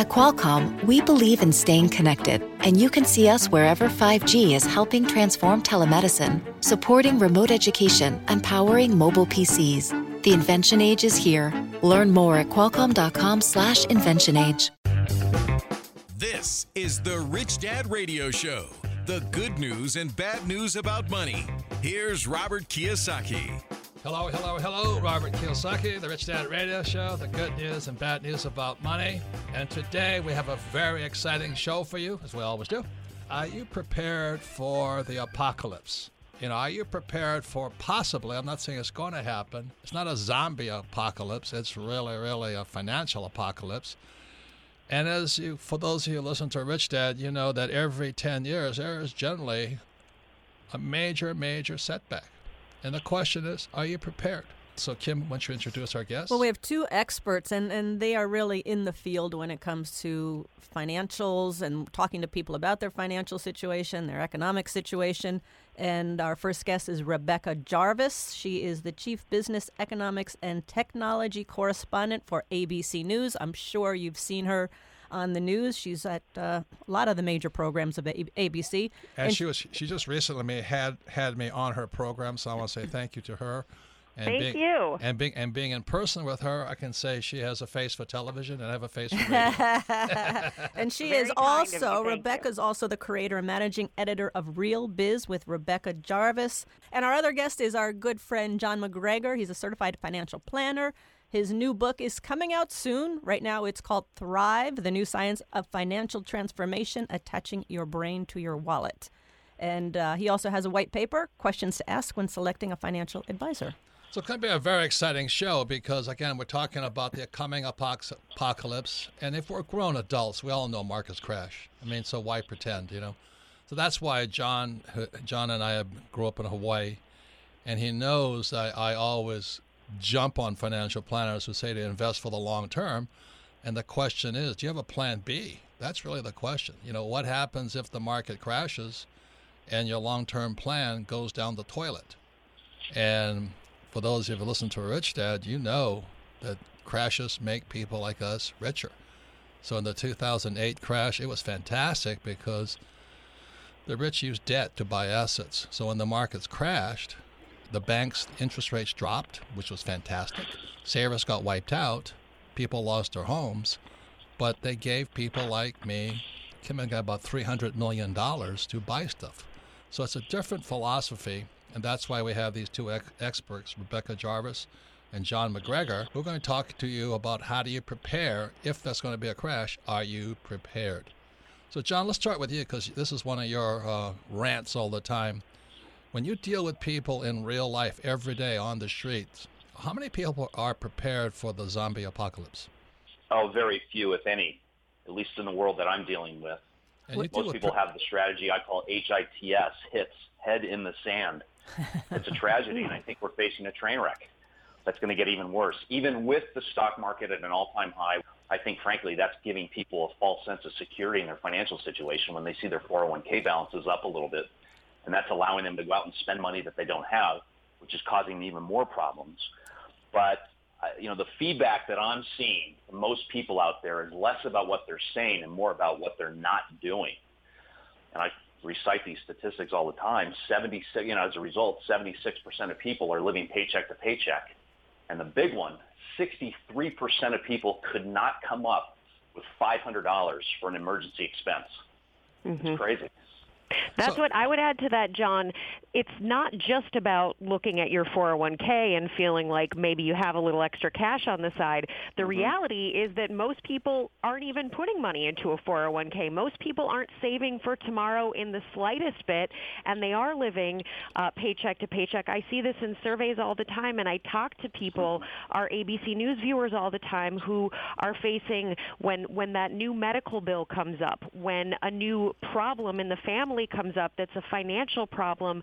At Qualcomm, we believe in staying connected, and you can see us wherever 5G is helping transform telemedicine, supporting remote education, and powering mobile PCs. The invention age is here. Learn more at qualcomm.com/inventionage. This is the Rich Dad Radio Show, the good news and bad news about money. Here's Robert Kiyosaki. Hello, hello, hello. Robert Kiyosaki, the Rich Dad Radio Show, the good news and bad news about money. And today we have a very exciting show for you, as we always do. Are you prepared for the apocalypse? You know, are you prepared for possibly, I'm not saying it's going to happen, it's not a zombie apocalypse, it's really, really a financial apocalypse. And as you, for those of you who listen to Rich Dad, you know that every 10 years there is generally a major, major setback. And the question is, are you prepared? So, Kim, why don't you introduce our guests? Well, we have two experts, and they are really in the field when it comes to financials and talking to people about their financial situation, their economic situation. And our first guest is Rebecca Jarvis. She is the Chief Business, Economics, and Technology Correspondent for ABC News. I'm sure you've seen her on the news. She's at a lot of the major programs of ABC. And she just recently had me on her program, so I want to say thank you to her. And thank you. And being in person with her, I can say she has a face for television and I have a face for radio. And she is also, Rebecca's also the creator and managing editor of Real Biz with Rebecca Jarvis. And our other guest is our good friend, John McGregor. He's a certified financial planner. His new book is coming out soon. Right now it's called Thrive, The New Science of Financial Transformation, Attaching Your Brain to Your Wallet. And he also has a white paper, Questions to Ask When Selecting a Financial Advisor. So it's going to be a very exciting show because, again, we're talking about the coming apocalypse. And if we're grown adults, we all know markets crash. I mean, so why pretend, you know? So that's why John and I grew up in Hawaii, and he knows I always jump on financial planners who say to invest for the long term. And the question is, do you have a plan B? That's really the question. You know, what happens if the market crashes and your long-term plan goes down the toilet? And for those of you who listen to Rich Dad, you know that crashes make people like us richer. So in the 2008 crash, it was fantastic because the rich used debt to buy assets. So when the markets crashed, the banks' interest rates dropped, which was fantastic. Savers got wiped out. People lost their homes. But they gave people like me, Kim and I, about $300 million to buy stuff. So it's a different philosophy, and that's why we have these two experts, Rebecca Jarvis and John McGregor, who are going to talk to you about how do you prepare if there's going to be a crash. Are you prepared? So, John, let's start with you because this is one of your rants all the time. When you deal with people in real life every day on the streets, how many people are prepared for the zombie apocalypse? Oh, very few, if any, at least in the world that I'm dealing with. Most people have the strategy I call HITS, HITS, head in the sand. It's a tragedy, and I think we're facing a train wreck. That's going to get even worse. Even with the stock market at an all-time high, I think, frankly, that's giving people a false sense of security in their financial situation when they see their 401k balances up a little bit. And that's allowing them to go out and spend money that they don't have, which is causing even more problems. But, you know, the feedback that I'm seeing from most people out there is less about what they're saying and more about what they're not doing. And I recite these statistics all the time. 76, you know, as a result, 76% of people are living paycheck to paycheck. And the big one, 63% of people could not come up with $500 for an emergency expense. Mm-hmm. It's crazy. That's what I would add to that, John. It's not just about looking at your 401k and feeling like maybe you have a little extra cash on the side. The reality is that most people aren't even putting money into a 401k. Most people aren't saving for tomorrow in the slightest bit, and they are living paycheck to paycheck. I see this in surveys all the time, and I talk to people, our ABC News viewers all the time, who are facing when that new medical bill comes up, when a new problem in the family family comes up that's a financial problem,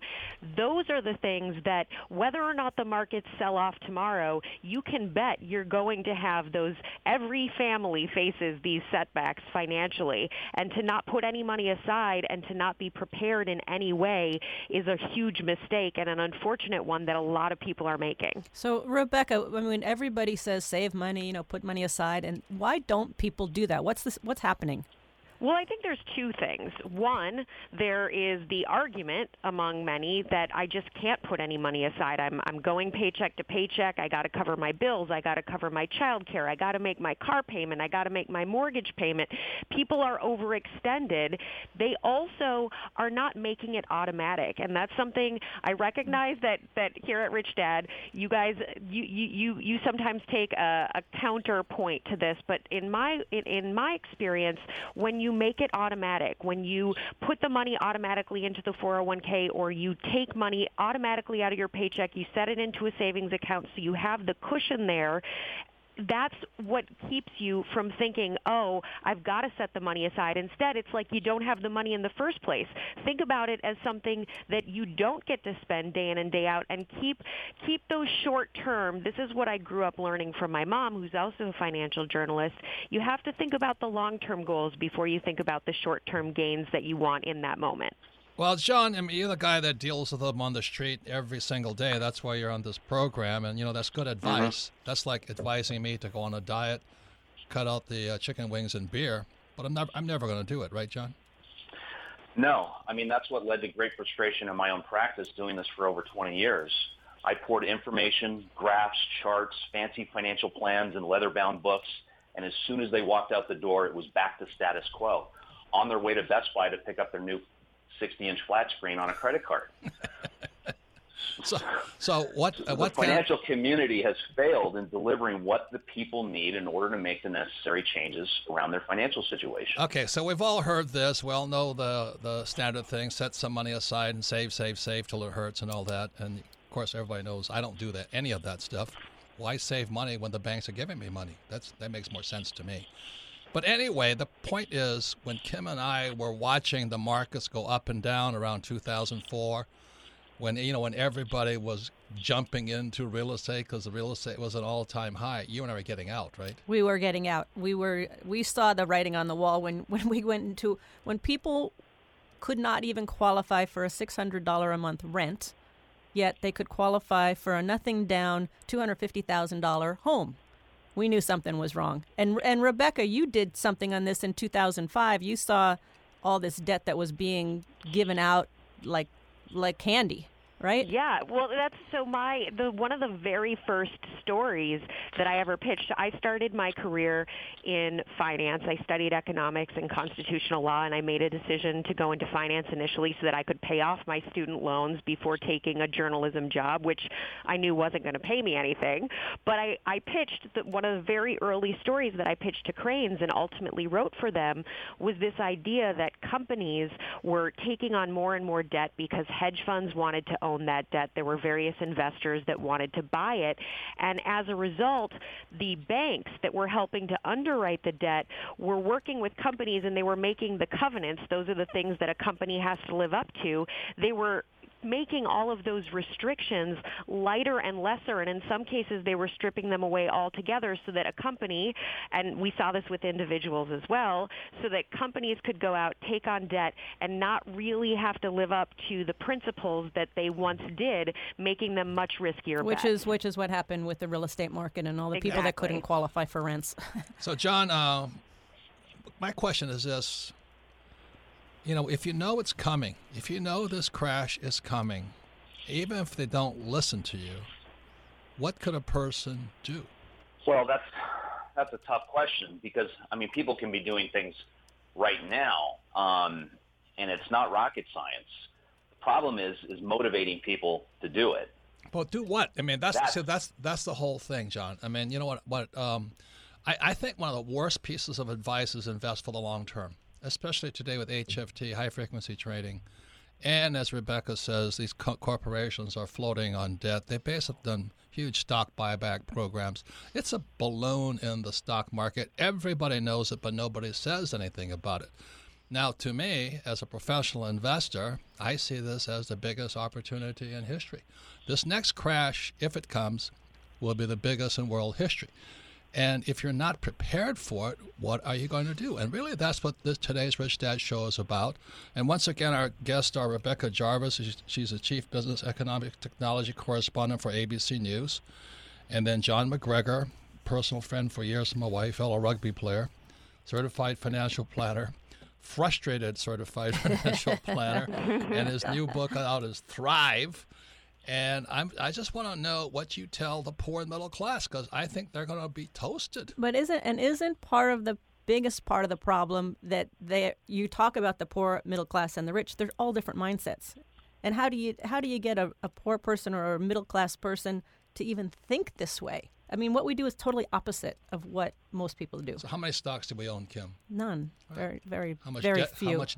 those are the things that whether or not the markets sell off tomorrow, you can bet you're going to have those. Every family faces these setbacks financially, and to not put any money aside and to not be prepared in any way is a huge mistake and an unfortunate one that a lot of people are making. So, Rebecca, I mean, everybody says save money, you know, put money aside, and why don't people do that? What's happening? Well, I think there's two things. One, there is the argument among many that I just can't put any money aside. I'm going paycheck to paycheck. I got to cover my bills. I got to cover my child care. I got to make my car payment. I got to make my mortgage payment. People are overextended. They also are not making it automatic, and that's something I recognize that here at Rich Dad, you guys, you sometimes take a counterpoint to this, but in my experience, when you make it automatic, when you put the money automatically into the 401k, or you take money automatically out of your paycheck, you set it into a savings account so you have the cushion there, that's what keeps you from thinking, oh, I've got to set the money aside. Instead, it's like you don't have the money in the first place. Think about it as something that you don't get to spend day in and day out, and keep those short-term. This is what I grew up learning from my mom, who's also a financial journalist. You have to think about the long-term goals before you think about the short-term gains that you want in that moment. Well, John, I mean, you're the guy that deals with them on the street every single day. That's why you're on this program. And, you know, that's good advice. Mm-hmm. That's like advising me to go on a diet, cut out the chicken wings and beer. But I'm never going to do it. Right, John? No. I mean, that's what led to great frustration in my own practice doing this for over 20 years. I poured information, graphs, charts, fancy financial plans, and leather-bound books. And as soon as they walked out the door, it was back to status quo, on their way to Best Buy to pick up their new 60-inch flat screen on a credit card. So what? The financial community has failed in delivering what the people need in order to make the necessary changes around their financial situation. Okay, so we've all heard this. We all know the standard thing: set some money aside and save till it hurts and all that. And of course, everybody knows I don't do that, any of that stuff. Why save money when the banks are giving me money? That makes more sense to me. But anyway, the point is, when Kim and I were watching the markets go up and down around 2004, when everybody was jumping into real estate because the real estate was an all-time high, you and I were getting out, right? We were getting out. We saw the writing on the wall when people could not even qualify for a $600 a month rent, yet they could qualify for a nothing down $250,000 home. We knew something was wrong. And Rebecca, you did something on this in 2005. You saw all this debt that was being given out like candy, right? Yeah. Well, that's one of the very first stories that I ever pitched. I started my career in finance. I studied economics and constitutional law, and I made a decision to go into finance initially so that I could pay off my student loans before taking a journalism job, which I knew wasn't going to pay me anything. But I pitched one of the very early stories that I pitched to Crain's and ultimately wrote for them was this idea that companies were taking on more and more debt because hedge funds wanted to own that debt. There were various investors that wanted to buy it. And as a result, the banks that were helping to underwrite the debt were working with companies, and they were making the covenants. Those are the things that a company has to live up to. They were making all of those restrictions lighter and lesser, and in some cases they were stripping them away altogether so that a company, and we saw this with individuals as well, so that companies could go out, take on debt, and not really have to live up to the principles that they once did, making them much riskier. Which is what happened with the real estate market and all the people that couldn't qualify for rents. So John, my question is this. You know, if you know it's coming, if you know this crash is coming, even if they don't listen to you, what could a person do? Well, that's a tough question because, I mean, people can be doing things right now, and it's not rocket science. The problem is motivating people to do it. But do what? I mean, that's the whole thing, John. I mean, you know what? I think one of the worst pieces of advice is invest for the long term, especially today with HFT, high-frequency trading. And as Rebecca says, these corporations are floating on debt. They base it on huge stock buyback programs. It's a balloon in the stock market. Everybody knows it, but nobody says anything about it. Now, to me, as a professional investor, I see this as the biggest opportunity in history. This next crash, if it comes, will be the biggest in world history. And if you're not prepared for it, what are you going to do? And really, that's what today's Rich Dad Show is about. And once again, our guests are Rebecca Jarvis. She's the Chief Business Economic Technology Correspondent for ABC News. And then John McGregor, personal friend for years from Hawaii, fellow rugby player, certified financial planner, frustrated certified financial planner. And his new book out is Thrive. And I just want to know what you tell the poor and middle class, because I think they're going to be toasted. But isn't part of the biggest part of the problem that you talk about the poor, middle class, and the rich? They're all different mindsets. And how do you get a poor person or a middle class person to even think this way? I mean, what we do is totally opposite of what most people do. So how many stocks do we own, Kim? None. Right. Very few. How much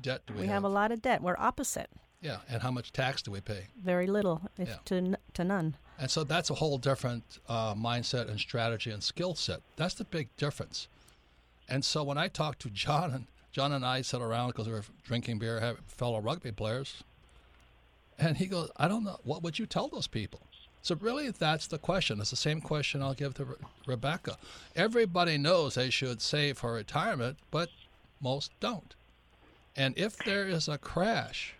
debt do we have? We have a lot of debt. We're opposite. Yeah, and how much tax do we pay? Very little, to none. And so that's a whole different mindset and strategy and skill set. That's the big difference. And so when I talk to John and I sit around because we were drinking beer, having fellow rugby players, and he goes, I don't know, what would you tell those people? So really, that's the question. It's the same question I'll give to Rebecca. Everybody knows they should save for retirement, but most don't. And if there is a crash,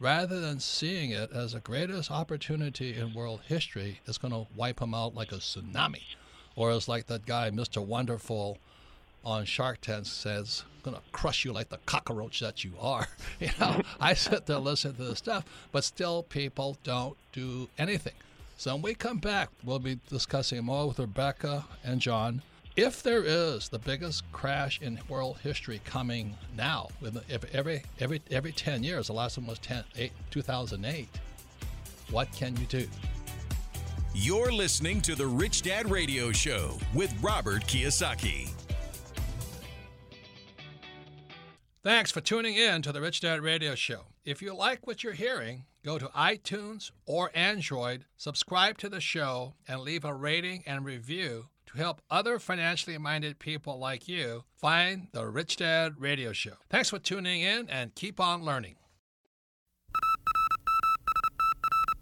rather than seeing it as the greatest opportunity in world history, it's going to wipe them out like a tsunami. Or it's like that guy, Mr. Wonderful, on Shark Tank says, I'm going to crush you like the cockroach that you are. You know, I sit there listening to this stuff, but still people don't do anything. So when we come back, we'll be discussing more with Rebecca and John. If there is the biggest crash in world history coming now, if every 10 years, the last one was 2008, what can you do? You're listening to the Rich Dad Radio Show with Robert Kiyosaki. Thanks for tuning in to the Rich Dad Radio Show. If you like what you're hearing, go to iTunes or Android, subscribe to the show, and leave a rating and review to help other financially minded people like you find the Rich Dad Radio Show. Thanks for tuning in and keep on learning.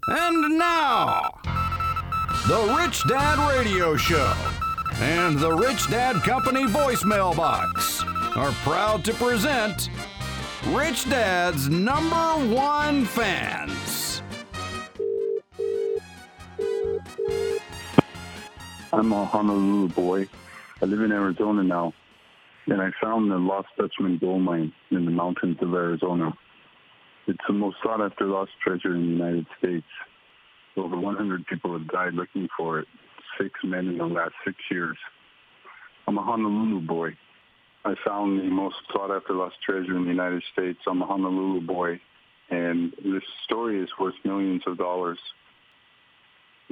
And now, the Rich Dad Radio Show and the Rich Dad Company voicemail box are proud to present Rich Dad's #1 fans. I'm a Honolulu boy. I live in Arizona now, and I found the Lost Dutchman gold mine in the mountains of Arizona. It's the most sought-after lost treasure in the United States. Over 100 people have died looking for it, 6 men in the last 6 years. I'm a Honolulu boy. I found the most sought-after lost treasure in the United States. I'm a Honolulu boy, and this story is worth millions of dollars.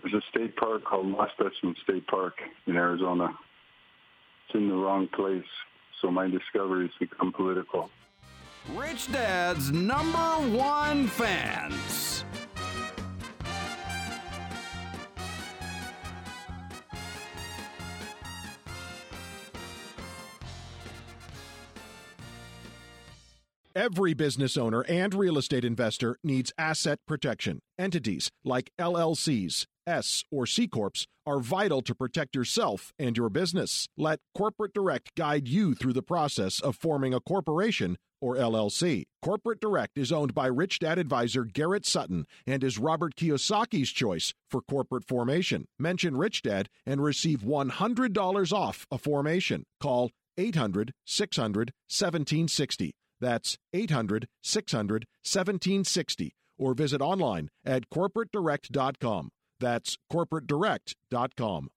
There's a state park called Lost Dutchman State Park in Arizona. It's in the wrong place, so my discoveries become political. Rich Dad's #1 fans. Every business owner and real estate investor needs asset protection. Entities like LLCs, S or C Corps are vital to protect yourself and your business. Let Corporate Direct guide you through the process of forming a corporation or LLC. Corporate Direct is owned by Rich Dad advisor Garrett Sutton and is Robert Kiyosaki's choice for corporate formation. Mention Rich Dad and receive $100 off a formation. Call 800-600-1760. That's 800-600-1760 or visit online at corporatedirect.com. That's corporatedirect.com.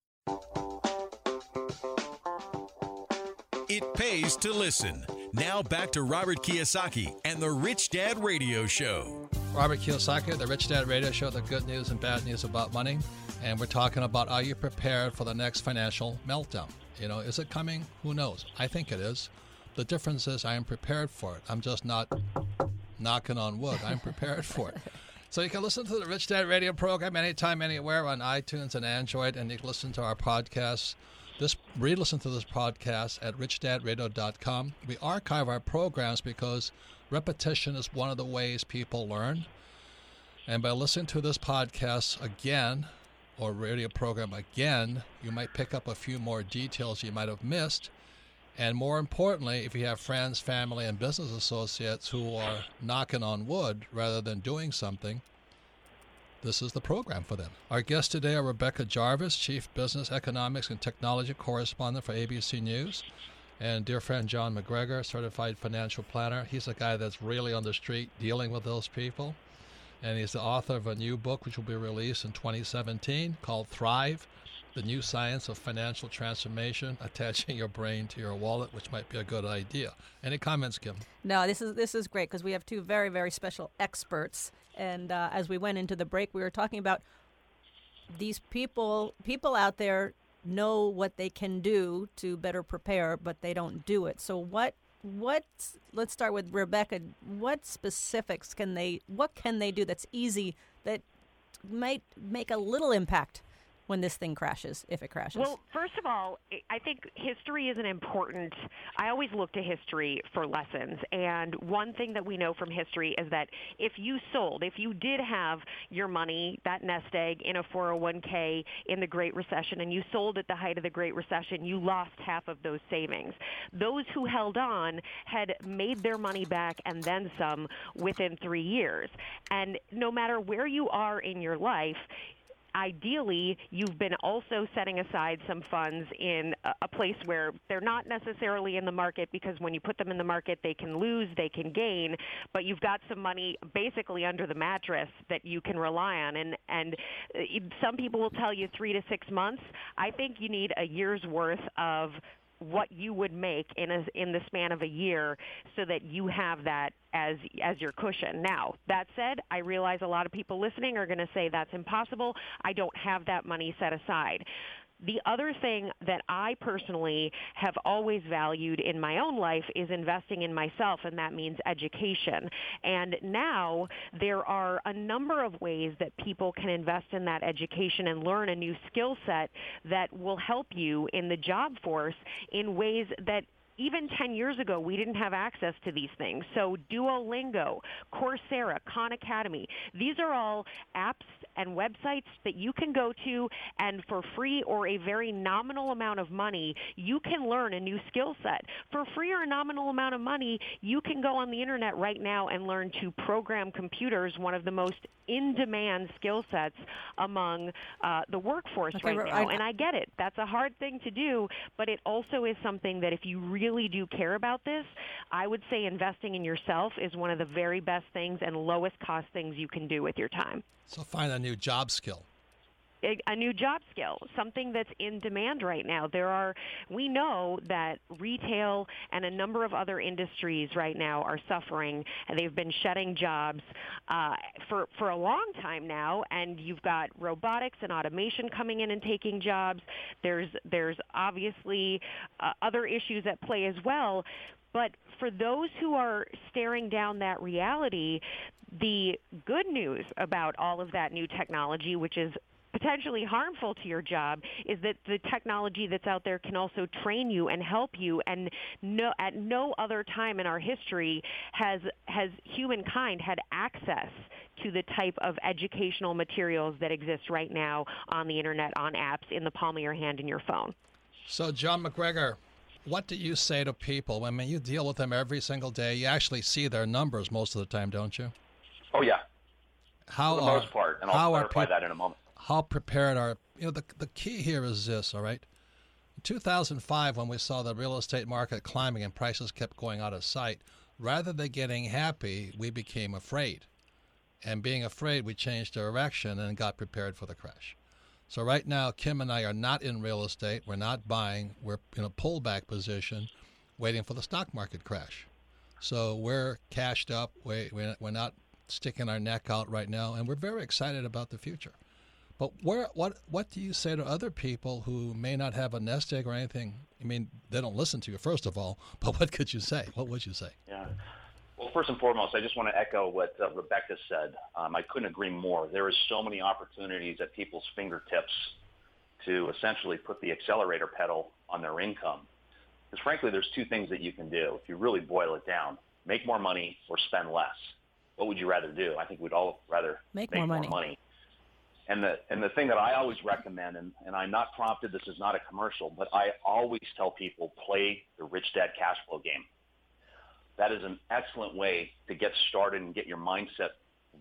It pays to listen. Now back to Robert Kiyosaki and the Rich Dad Radio Show. Robert Kiyosaki, the Rich Dad Radio Show, the good news and bad news about money. And we're talking about, are you prepared for the next financial meltdown? You know, is it coming? Who knows? I think it is. The difference is I am prepared for it. I'm just not knocking on wood. I'm prepared for it. So you can listen to the Rich Dad Radio program anytime, anywhere on iTunes and Android, and you can listen to our podcasts Re-listen to this podcast at richdadradio.com. We archive our programs because repetition is one of the ways people learn. And by listening to this podcast again, or radio program again, you might pick up a few more details you might have missed. And more importantly, if you have friends, family, and business associates who are knocking on wood rather than doing something, this is the program for them. Our guests today are Rebecca Jarvis, Chief Business, Economics, and Technology Correspondent for ABC News, and dear friend John McGregor, Certified Financial Planner. He's a guy that's really on the street dealing with those people. And he's the author of a new book which will be released in 2017 called Thrive, The New Science of Financial Transformation, Attaching Your Brain to Your Wallet, which might be a good idea. Any comments, Kim? No, this is great because we have two very, very special experts. And as we went into the break, we were talking about these people out there know what they can do to better prepare, but they don't do it. So let's start with Rebecca. What can they do that's easy that might make a little impact when this thing crashes, if it crashes? Well, first of all, I think history is an important. I always look to history for lessons. And one thing that we know from history is that if you did have your money, that nest egg, in a 401k in the Great Recession, and you sold at the height of the Great Recession, you lost half of those savings. Those who held on had made their money back and then some within 3 years. And no matter where you are in your life, ideally, you've been also setting aside some funds in a place where they're not necessarily in the market, because when you put them in the market, they can lose, they can gain, but you've got some money basically under the mattress that you can rely on. And some people will tell you 3 to 6 months. I think you need a year's worth of what you would make in the span of a year so that you have that as your cushion. Now, that said, I realize a lot of people listening are going to say that's impossible. I don't have that money set aside. The other thing that I personally have always valued in my own life is investing in myself, and that means education. And now there are a number of ways that people can invest in that education and learn a new skill set that will help you in the job force in ways that even 10 years ago, we didn't have access to these things. So Duolingo, Coursera, Khan Academy, these are all apps and websites that you can go to, and for free or a very nominal amount of money, you can learn a new skill set. For free or a nominal amount of money, you can go on the internet right now and learn to program computers, one of the most in-demand skill sets among the workforce now. And I get it. That's a hard thing to do, but it also is something that if you really do care about this, I would say investing in yourself is one of the very best things and lowest cost things you can do with your time. So find a new job skill. A new job skill, something that's in demand right now. We know that retail and a number of other industries right now are suffering. They've been shedding jobs for a long time now, and you've got robotics and automation coming in and taking jobs. There's obviously other issues at play as well. But for those who are staring down that reality, the good news about all of that new technology, which is potentially harmful to your job, is that the technology that's out there can also train you and help you, and at no other time in our history has humankind had access to the type of educational materials that exist right now on the internet, on apps, in the palm of your hand, in your phone. So John McGregor, what do you say to people? I mean, you deal with them every single day. You actually see their numbers most of the time, don't you? Oh, yeah. For the most part, and I'll clarify that in a moment. How prepared are the key here is this, all right? In 2005, when we saw the real estate market climbing and prices kept going out of sight, rather than getting happy, we became afraid. And being afraid, we changed direction and got prepared for the crash. So right now, Kim and I are not in real estate. We're not buying. We're in a pullback position waiting for the stock market crash. So we're cashed up. We're not sticking our neck out right now, and we're very excited about the future. But what do you say to other people who may not have a nest egg or anything? I mean, they don't listen to you, first of all, but what could you say? What would you say? Yeah. Well, first and foremost, I just want to echo what Rebecca said. I couldn't agree more. There is so many opportunities at people's fingertips to essentially put the accelerator pedal on their income. Because frankly, there's two things that you can do if you really boil it down. Make more money or spend less. What would you rather do? I think we'd all rather make more money. And the thing that I always recommend, and I'm not prompted, this is not a commercial, but I always tell people, play the Rich Dad cash flow game. That is an excellent way to get started and get your mindset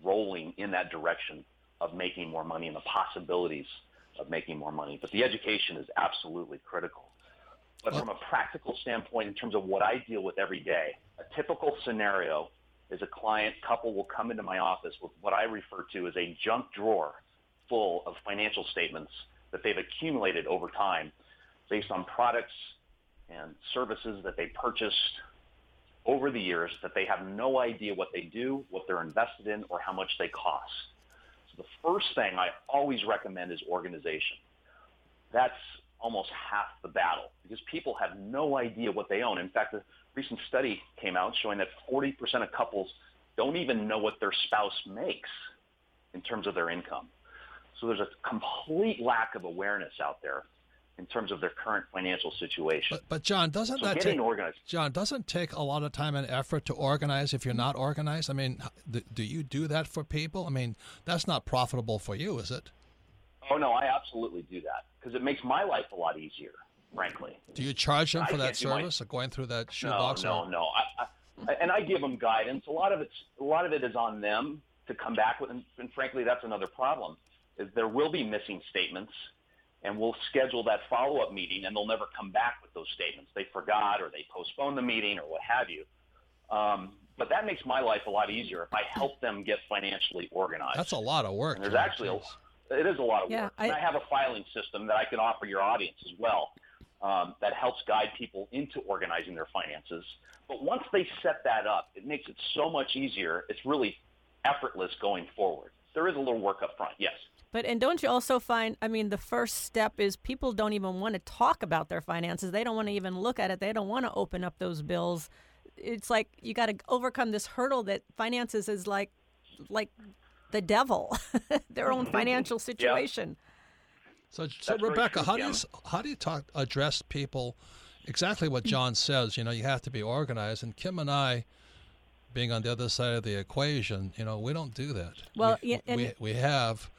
rolling in that direction of making more money and the possibilities of making more money. But the education is absolutely critical. But from a practical standpoint, in terms of what I deal with every day, a typical scenario is a client couple will come into my office with what I refer to as a junk drawer full of financial statements that they've accumulated over time based on products and services that they purchased over the years that they have no idea what they do, what they're invested in, or how much they cost. So the first thing I always recommend is organization. That's almost half the battle because people have no idea what they own. In fact, a recent study came out showing that 40% of couples don't even know what their spouse makes in terms of their income. So there's a complete lack of awareness out there in terms of their current financial situation. But John, doesn't that take a lot of time and effort to organize if you're not organized? I mean, do you do that for people? I mean, that's not profitable for you, is it? Oh, no, I absolutely do that because it makes my life a lot easier, frankly. Do you charge them for that service of going through that shoebox? No. And I give them guidance. A lot of it is on them to come back with, and frankly, that's another problem, is there will be missing statements. And we'll schedule that follow-up meeting, and they'll never come back with those statements. They forgot or they postponed the meeting or what have you. But that makes my life a lot easier if I help them get financially organized. That's a lot of work. And there's it is a lot of work. And I have a filing system that I can offer your audience as well that helps guide people into organizing their finances. But once they set that up, it makes it so much easier. It's really effortless going forward. There is a little work up front, yes. And don't you also find, I mean, the first step is people don't even want to talk about their finances. They don't want to even look at it. They don't want to open up those bills. It's like you got to overcome this hurdle that finances is like the devil, their own financial situation. Yeah. So Rebecca, how do you address people exactly what John says? You know, you have to be organized. And Kim and I, being on the other side of the equation, you know, we don't do that. Well, we have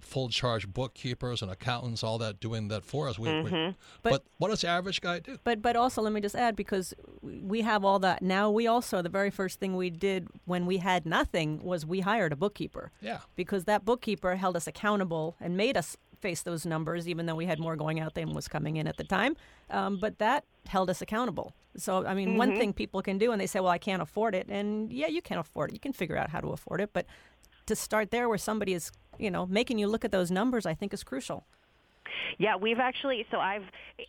full charge bookkeepers and accountants, all that doing that for us. But what does the average guy do? But also, let me just add, because we have all that now. We also, the very first thing we did when we had nothing was we hired a bookkeeper. Yeah. Because that bookkeeper held us accountable and made us face those numbers, even though we had more going out than was coming in at the time. But that held us accountable. So, I mean, one thing people can do, and they say, well, I can't afford it. And yeah, you can afford it. You can figure out how to afford it. But to start there where somebody is, you know, making you look at those numbers, I think is crucial. Yeah, we've actually,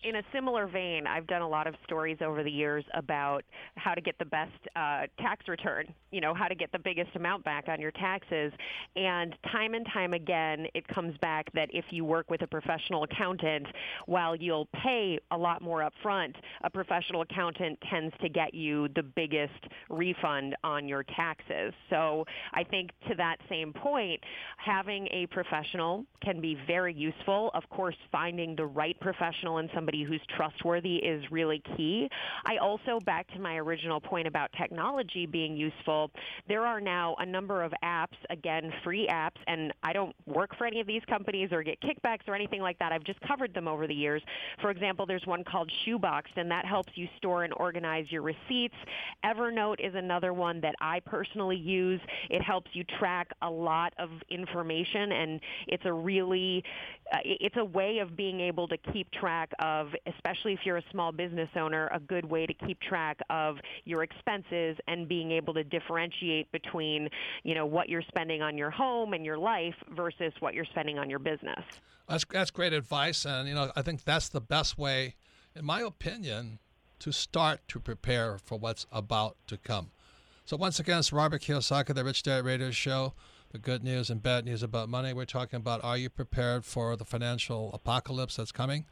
in a similar vein, I've done a lot of stories over the years about how to get the best tax return, you know, how to get the biggest amount back on your taxes. And time again, it comes back that if you work with a professional accountant, while you'll pay a lot more up front, a professional accountant tends to get you the biggest refund on your taxes. So I think to that same point, having a professional can be very useful. Of course, finding the right professional and somebody who's trustworthy is really key. I also, back to my original point about technology being useful, there are now a number of apps, again, free apps, and I don't work for any of these companies or get kickbacks or anything like that. I've just covered them over the years. For example, there's one called Shoebox, and that helps you store and organize your receipts. Evernote is another one that I personally use. It helps you track a lot of information, and it's a really, it's a way of being able to keep track of, especially if you're a small business owner, a good way to keep track of your expenses and being able to differentiate between, you know, what you're spending on your home and your life versus what you're spending on your business. That's great advice. And, you know, I think that's the best way, in my opinion, to start to prepare for what's about to come. So once again, it's Robert Kiyosaki, the Rich Dad Radio Show. The good news and bad news about money. We're talking about, are you prepared for the financial apocalypse that's coming?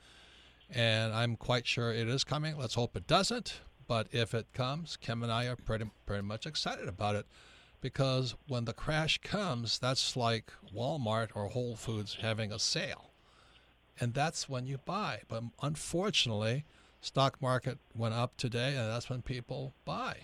And I'm quite sure it is coming. Let's hope it doesn't. But if it comes, Kim and I are pretty much excited about it, because when the crash comes, that's like Walmart or Whole Foods having a sale. and that's when you buy. But unfortunately, stock market went up today, and that's when people buy.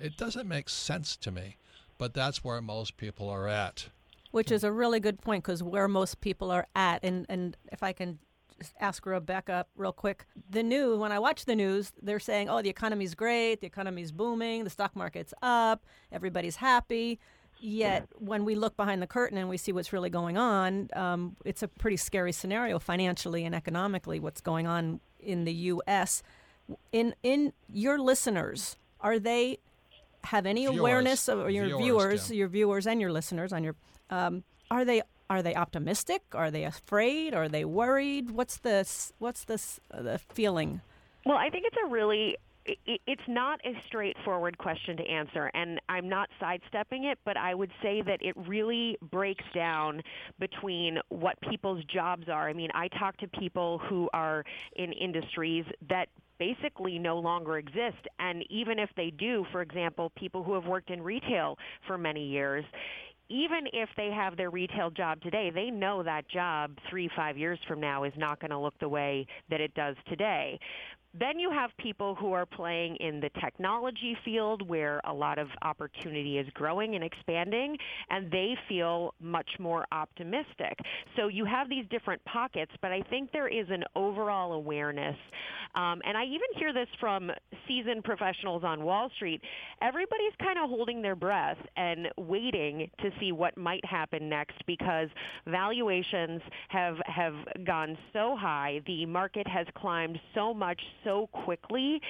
It doesn't make sense to me, but that's where most people are at. Which is a really good point, because where most people are at, and if I can just ask Rebecca real quick, the news, when I watch the news, they're saying, oh, the economy's great, the economy's booming, the stock market's up, everybody's happy. Yet when we look behind the curtain and we see what's really going on, it's a pretty scary scenario financially and economically, what's going on in the U.S. In your listeners, are they have any viewers, awareness of your viewers, your viewers and your listeners on your are they optimistic? Are they afraid? Are they worried? What's the feeling? Well, I think it's a really it's not a straightforward question to answer, and I'm not sidestepping it, but I would say that it really breaks down between what people's jobs are. I mean, I talk to people who are in industries that basically no longer exist, and even if they do, for example, people who have worked in retail for many years, even if they have their retail job today, they know that job 3-5 years from now is not going to look the way that it does today. Then you have people who are playing in the technology field where a lot of opportunity is growing and expanding, and they feel much more optimistic. So you have these different pockets, but I think there is an overall awareness. And I even hear this from seasoned professionals on Wall Street. Everybody's kind of holding their breath and waiting to see what might happen next, because valuations have gone so high. The market has climbed so much so quickly,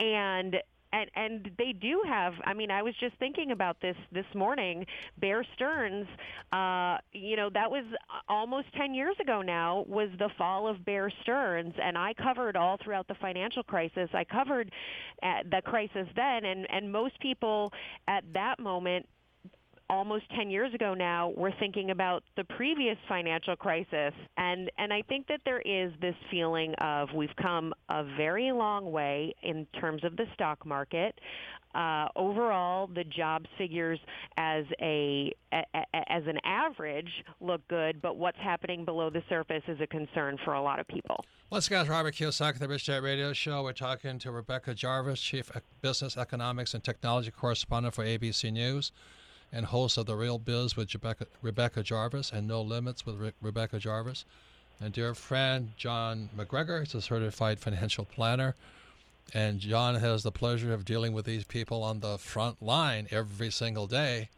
and they do have, I mean, I was just thinking about this morning, Bear Stearns, that was almost 10 years ago now, was the fall of Bear Stearns, and I covered all throughout the financial crisis. I covered the crisis then, and most people at that moment, almost 10 years ago now, we're thinking about the previous financial crisis. And I think that there is this feeling of we've come a very long way in terms of the stock market. Overall, the job figures as an average look good, but what's happening below the surface is a concern for a lot of people. Once again, it's Robert Kiyosaki, the Rich Dad Radio Show. We're talking to Rebecca Jarvis, Chief Business Economics and Technology Correspondent for ABC News, and host of The Real Biz with Rebecca Jarvis and No Limits with Rebecca Jarvis. And dear friend, John McGregor, he's a certified financial planner. And John has the pleasure of dealing with these people on the front line every single day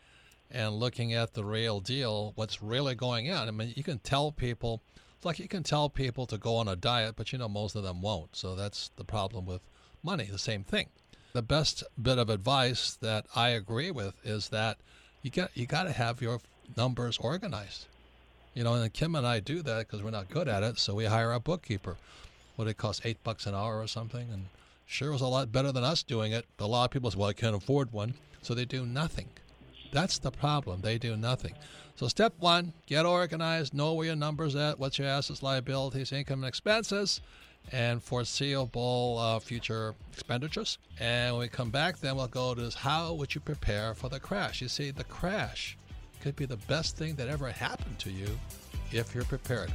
and looking at the real deal, what's really going on. I mean, you can tell people to go on a diet, but you know most of them won't. So that's the problem with money, the same thing. The best bit of advice that I agree with is that you got to have your numbers organized, and Kim and I do that because we're not good at it, so we hire a bookkeeper. What, it costs $8 an hour or something, and sure was a lot better than us doing it. A lot of people say, well, I can't afford one, so they do nothing. That's the problem. They do nothing. So step one, get organized, know where your numbers at, what's your assets, liabilities, income, and expenses, and foreseeable future expenditures. And when we come back, then we'll go to this, how would you prepare for the crash? You see, the crash could be the best thing that ever happened to you if you're prepared.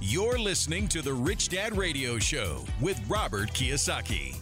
You're listening to The Rich Dad Radio Show with Robert Kiyosaki.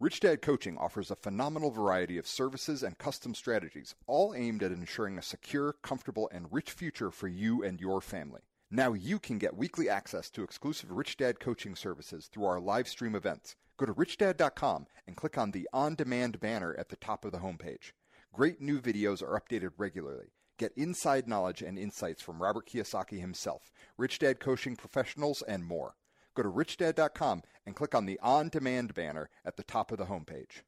Rich Dad Coaching offers a phenomenal variety of services and custom strategies, all aimed at ensuring a secure, comfortable, and rich future for you and your family. Now you can get weekly access to exclusive Rich Dad coaching services through our live stream events. Go to richdad.com and click on the on-demand banner at the top of the homepage. Great new videos are updated regularly. Get inside knowledge and insights from Robert Kiyosaki himself, Rich Dad coaching professionals, and more. Go to richdad.com and click on the on-demand banner at the top of the homepage.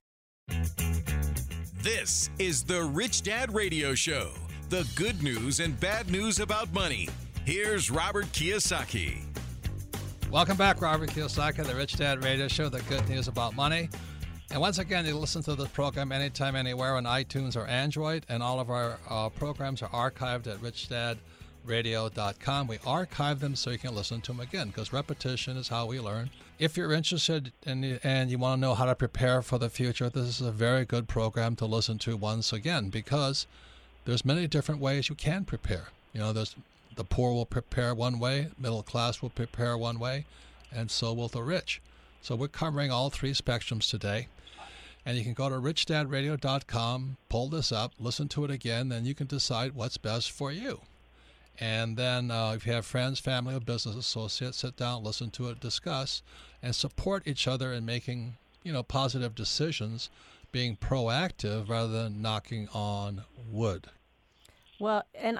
This is the Rich Dad Radio Show, the good news and bad news about money. Here's Robert Kiyosaki. Welcome back, Robert Kiyosaki, the Rich Dad Radio Show, the good news about money. And once again, you listen to this program anytime, anywhere on iTunes or Android, and all of our programs are archived at richdadradio.com. We archive them so you can listen to them again, because repetition is how we learn. If you're interested and you want to know how to prepare for the future, this is a very good program to listen to once again, because there's many different ways you can prepare. There's The poor will prepare one way, middle class will prepare one way, and so will the rich. So we're covering all three spectrums today. And you can go to richdadradio.com, pull this up, listen to it again, then you can decide what's best for you. And then if you have friends, family, or business associates, sit down, listen to it, discuss, and support each other in making, you know, positive decisions, being proactive rather than knocking on wood. Well, and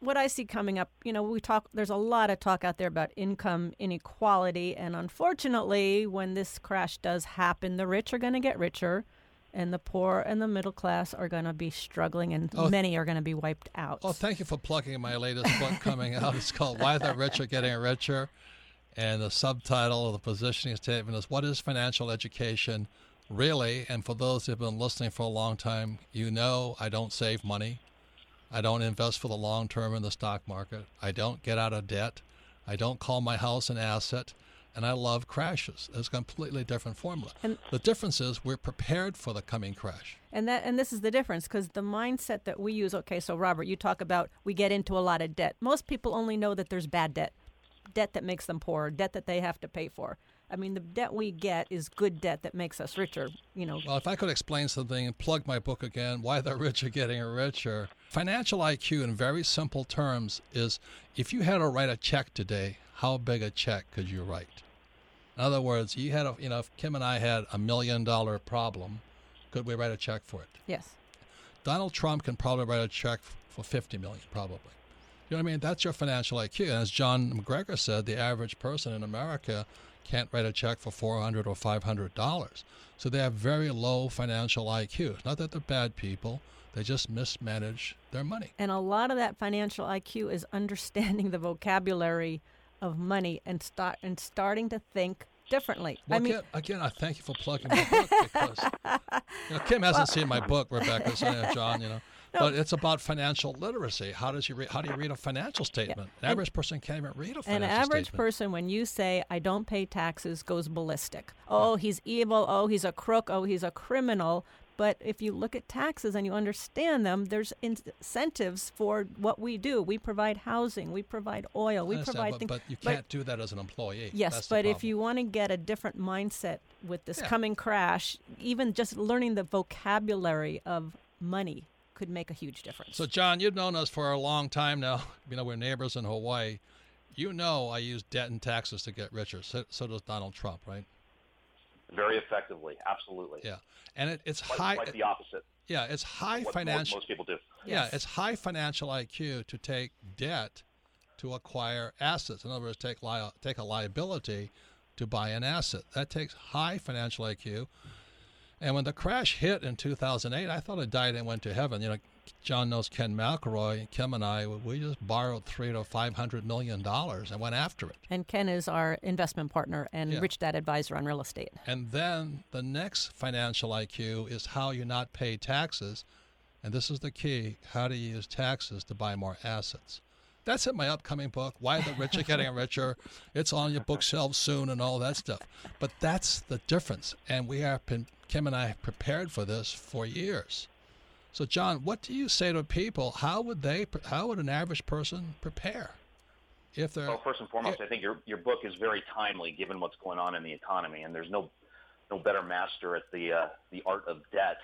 what I see coming up, you know, there's a lot of talk out there about income inequality. And unfortunately, when this crash does happen, the rich are going to get richer and the poor and the middle class are going to be struggling, and many are going to be wiped out. Oh, thank you for plugging my latest book coming out. It's called Why the Rich Are Getting Richer. And the subtitle of the positioning statement is, what is financial education really? And for those who have been listening for a long time, you know I don't save money. I don't invest for the long term in the stock market. I don't get out of debt. I don't call my house an asset. And I love crashes. It's a completely different formula. And the difference is we're prepared for the coming crash. And this is the difference, because the mindset that we use, okay, so Robert, you talk about we get into a lot of debt. Most people only know that there's bad debt, debt that makes them poor, debt that they have to pay for. I mean, the debt we get is good debt that makes us richer, you know. Well, if I could explain something and plug my book again, Why the Rich Are Getting Richer. Financial IQ, in very simple terms, is if you had to write a check today, how big a check could you write? In other words, if Kim and I had $1 million problem, could we write a check for it? Yes. Donald Trump can probably write a check for $50 million, probably. You know what I mean? That's your financial IQ. And as John McGregor said, the average person in America can't write a check for $400 or $500. So they have very low financial IQs. Not that they're bad people. They just mismanage their money. And a lot of that financial IQ is understanding the vocabulary of money and starting to think differently. Well, I mean, again, I thank you for plugging my book, because Kim hasn't seen my book, Rebecca, so John, No. But it's about financial literacy. How do you read a financial statement? Yeah. An average person can't even read a financial statement. An average person, when you say, I don't pay taxes, goes ballistic. Oh, he's evil. Oh, he's a crook. Oh, he's a criminal. But if you look at taxes and you understand them, there's incentives for what we do. We provide housing. We provide oil. We provide things. But you can't do that as an employee. Yes, but if you want to get a different mindset with this coming crash, even just learning the vocabulary of money could make a huge difference. So, John, you've known us for a long time now. You know, we're neighbors in Hawaii. You know I use debt and taxes to get richer. So does Donald Trump, right? Very effectively. Absolutely. Yeah. And it's high. Quite the opposite. Yeah, it's high financial. Most people do. Yeah, yes. It's high financial IQ to take debt to acquire assets. In other words, take a liability to buy an asset. That takes high financial IQ. And when the crash hit in 2008, I thought I died and went to heaven. You know, John knows Ken McElroy. Kim and I, we just borrowed $300 to $500 million and went after it. And Ken is our investment partner and Rich Dad advisor on real estate. And then the next financial IQ is how you not pay taxes. And this is the key: how do you use taxes to buy more assets? That's in my upcoming book, Why the Rich Are Getting Richer. It's on your bookshelf soon and all that stuff. But that's the difference. And Kim and I have prepared for this for years. So, John, what do you say to people? How would an average person prepare? Well, first and foremost, I think your book is very timely given what's going on in the economy. And there's no better master at the art of debt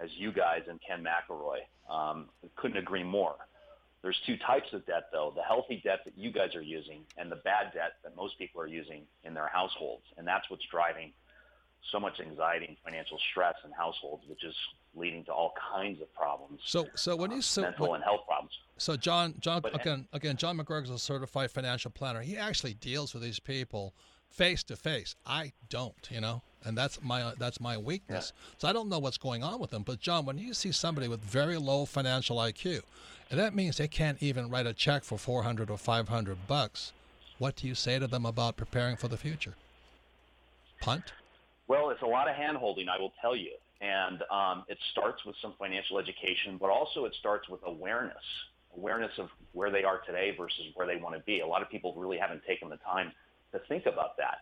as you guys and Ken McElroy. Couldn't agree more. There's two types of debt, though: the healthy debt that you guys are using and the bad debt that most people are using in their households. And that's what's driving so much anxiety and financial stress in households, which is leading to all kinds of problems. So when you say mental and health problems. So John McGregor is a certified financial planner. He actually deals with these people face to face. I don't, and that's my weakness. Yeah. So I don't know what's going on with them. But, John, when you see somebody with very low financial IQ, and that means they can't even write a check for $400 or $500, what do you say to them about preparing for the future? Punt? Well, it's a lot of hand-holding, I will tell you. And it starts with some financial education, but also it starts with awareness of where they are today versus where they want to be. A lot of people really haven't taken the time to think about that.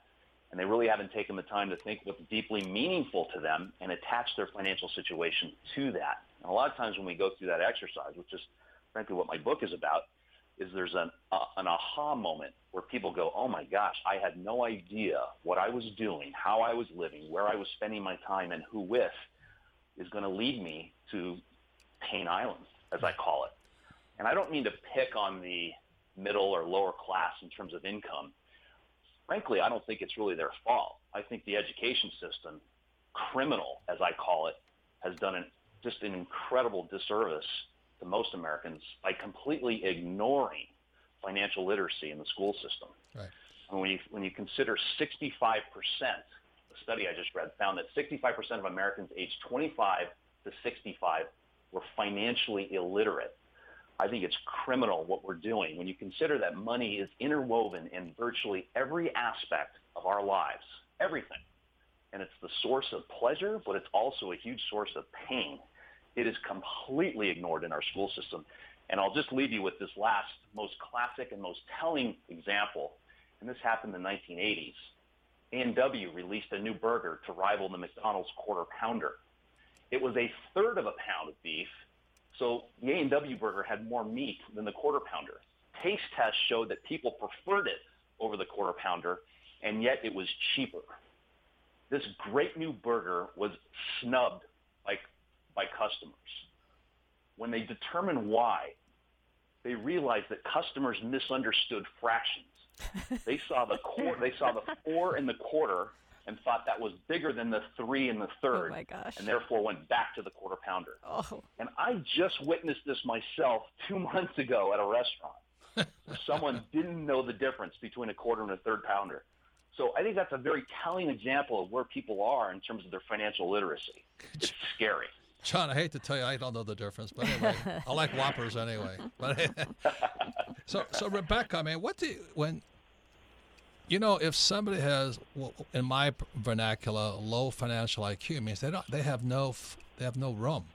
And they really haven't taken the time to think what's deeply meaningful to them and attach their financial situation to that. And a lot of times when we go through that exercise, which is frankly what my book is about, is there's an aha moment where people go, oh my gosh, I had no idea what I was doing, how I was living, where I was spending my time, and who with is going to lead me to Pain Island, as I call it. And I don't mean to pick on the middle or lower class in terms of income. Frankly, I don't think it's really their fault. I think the education system, criminal as I call it, has done just an incredible disservice to most Americans by completely ignoring financial literacy in the school system. Right. And when you consider 65%, the study I just read found that 65% of Americans aged 25 to 65 were financially illiterate. I think it's criminal what we're doing. When you consider that money is interwoven in virtually every aspect of our lives, everything, and it's the source of pleasure, but it's also a huge source of pain. It is completely ignored in our school system. And I'll just leave you with this last, most classic and most telling example. And this happened in the 1980s. A&W released a new burger to rival the McDonald's Quarter Pounder. It was 1/3 of a pound of beef, so the A&W burger had more meat than the Quarter Pounder. Taste tests showed that people preferred it over the Quarter Pounder, and yet it was cheaper. This great new burger was snubbed by customers. When they determined why, they realized that customers misunderstood fractions. They saw the 4 and the quarter and thought that was bigger than the 3 and the 1/3. Oh my gosh. And therefore went back to the Quarter Pounder. Oh. And I just witnessed this myself 2 months ago at a restaurant where someone didn't know the difference between a quarter and a 1/3 pounder. So I think that's a very telling example of where people are in terms of their financial literacy. It's scary. John, I hate to tell you, I don't know the difference, but anyway, I like Whoppers anyway. But so Rebecca, I mean, if somebody has, in my vernacular, low financial IQ, it means they have no room.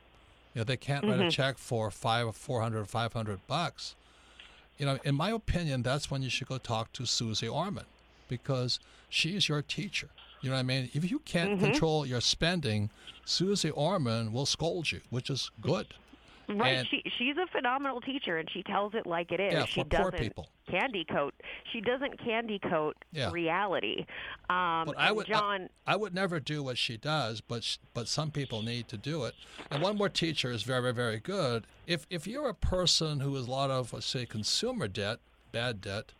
You know, they can't write a check for $500 or $500. You know, in my opinion, that's when you should go talk to Suze Orman, because she is your teacher. You know what I mean? If you can't control your spending, Suze Orman will scold you, which is good. Right. And she's a phenomenal teacher, and she tells it like it is. Yeah, she doesn't poor people. Candy coat. She doesn't candy coat reality. But I would never do what she does, but some people need to do it. And one more teacher is very, very good. If you're a person who has a lot of, let's say, consumer debt, bad debt,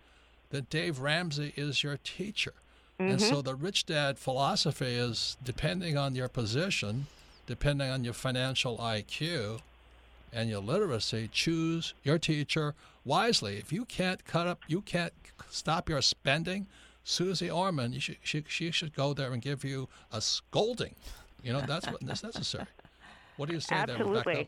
then Dave Ramsey is your teacher. And so the Rich Dad philosophy is, depending on your position, depending on your financial IQ and your literacy, choose your teacher wisely. If you can't stop your spending, Suze Orman, she should go there and give you a scolding. You know, that's what is necessary. What do you say there, Rebecca?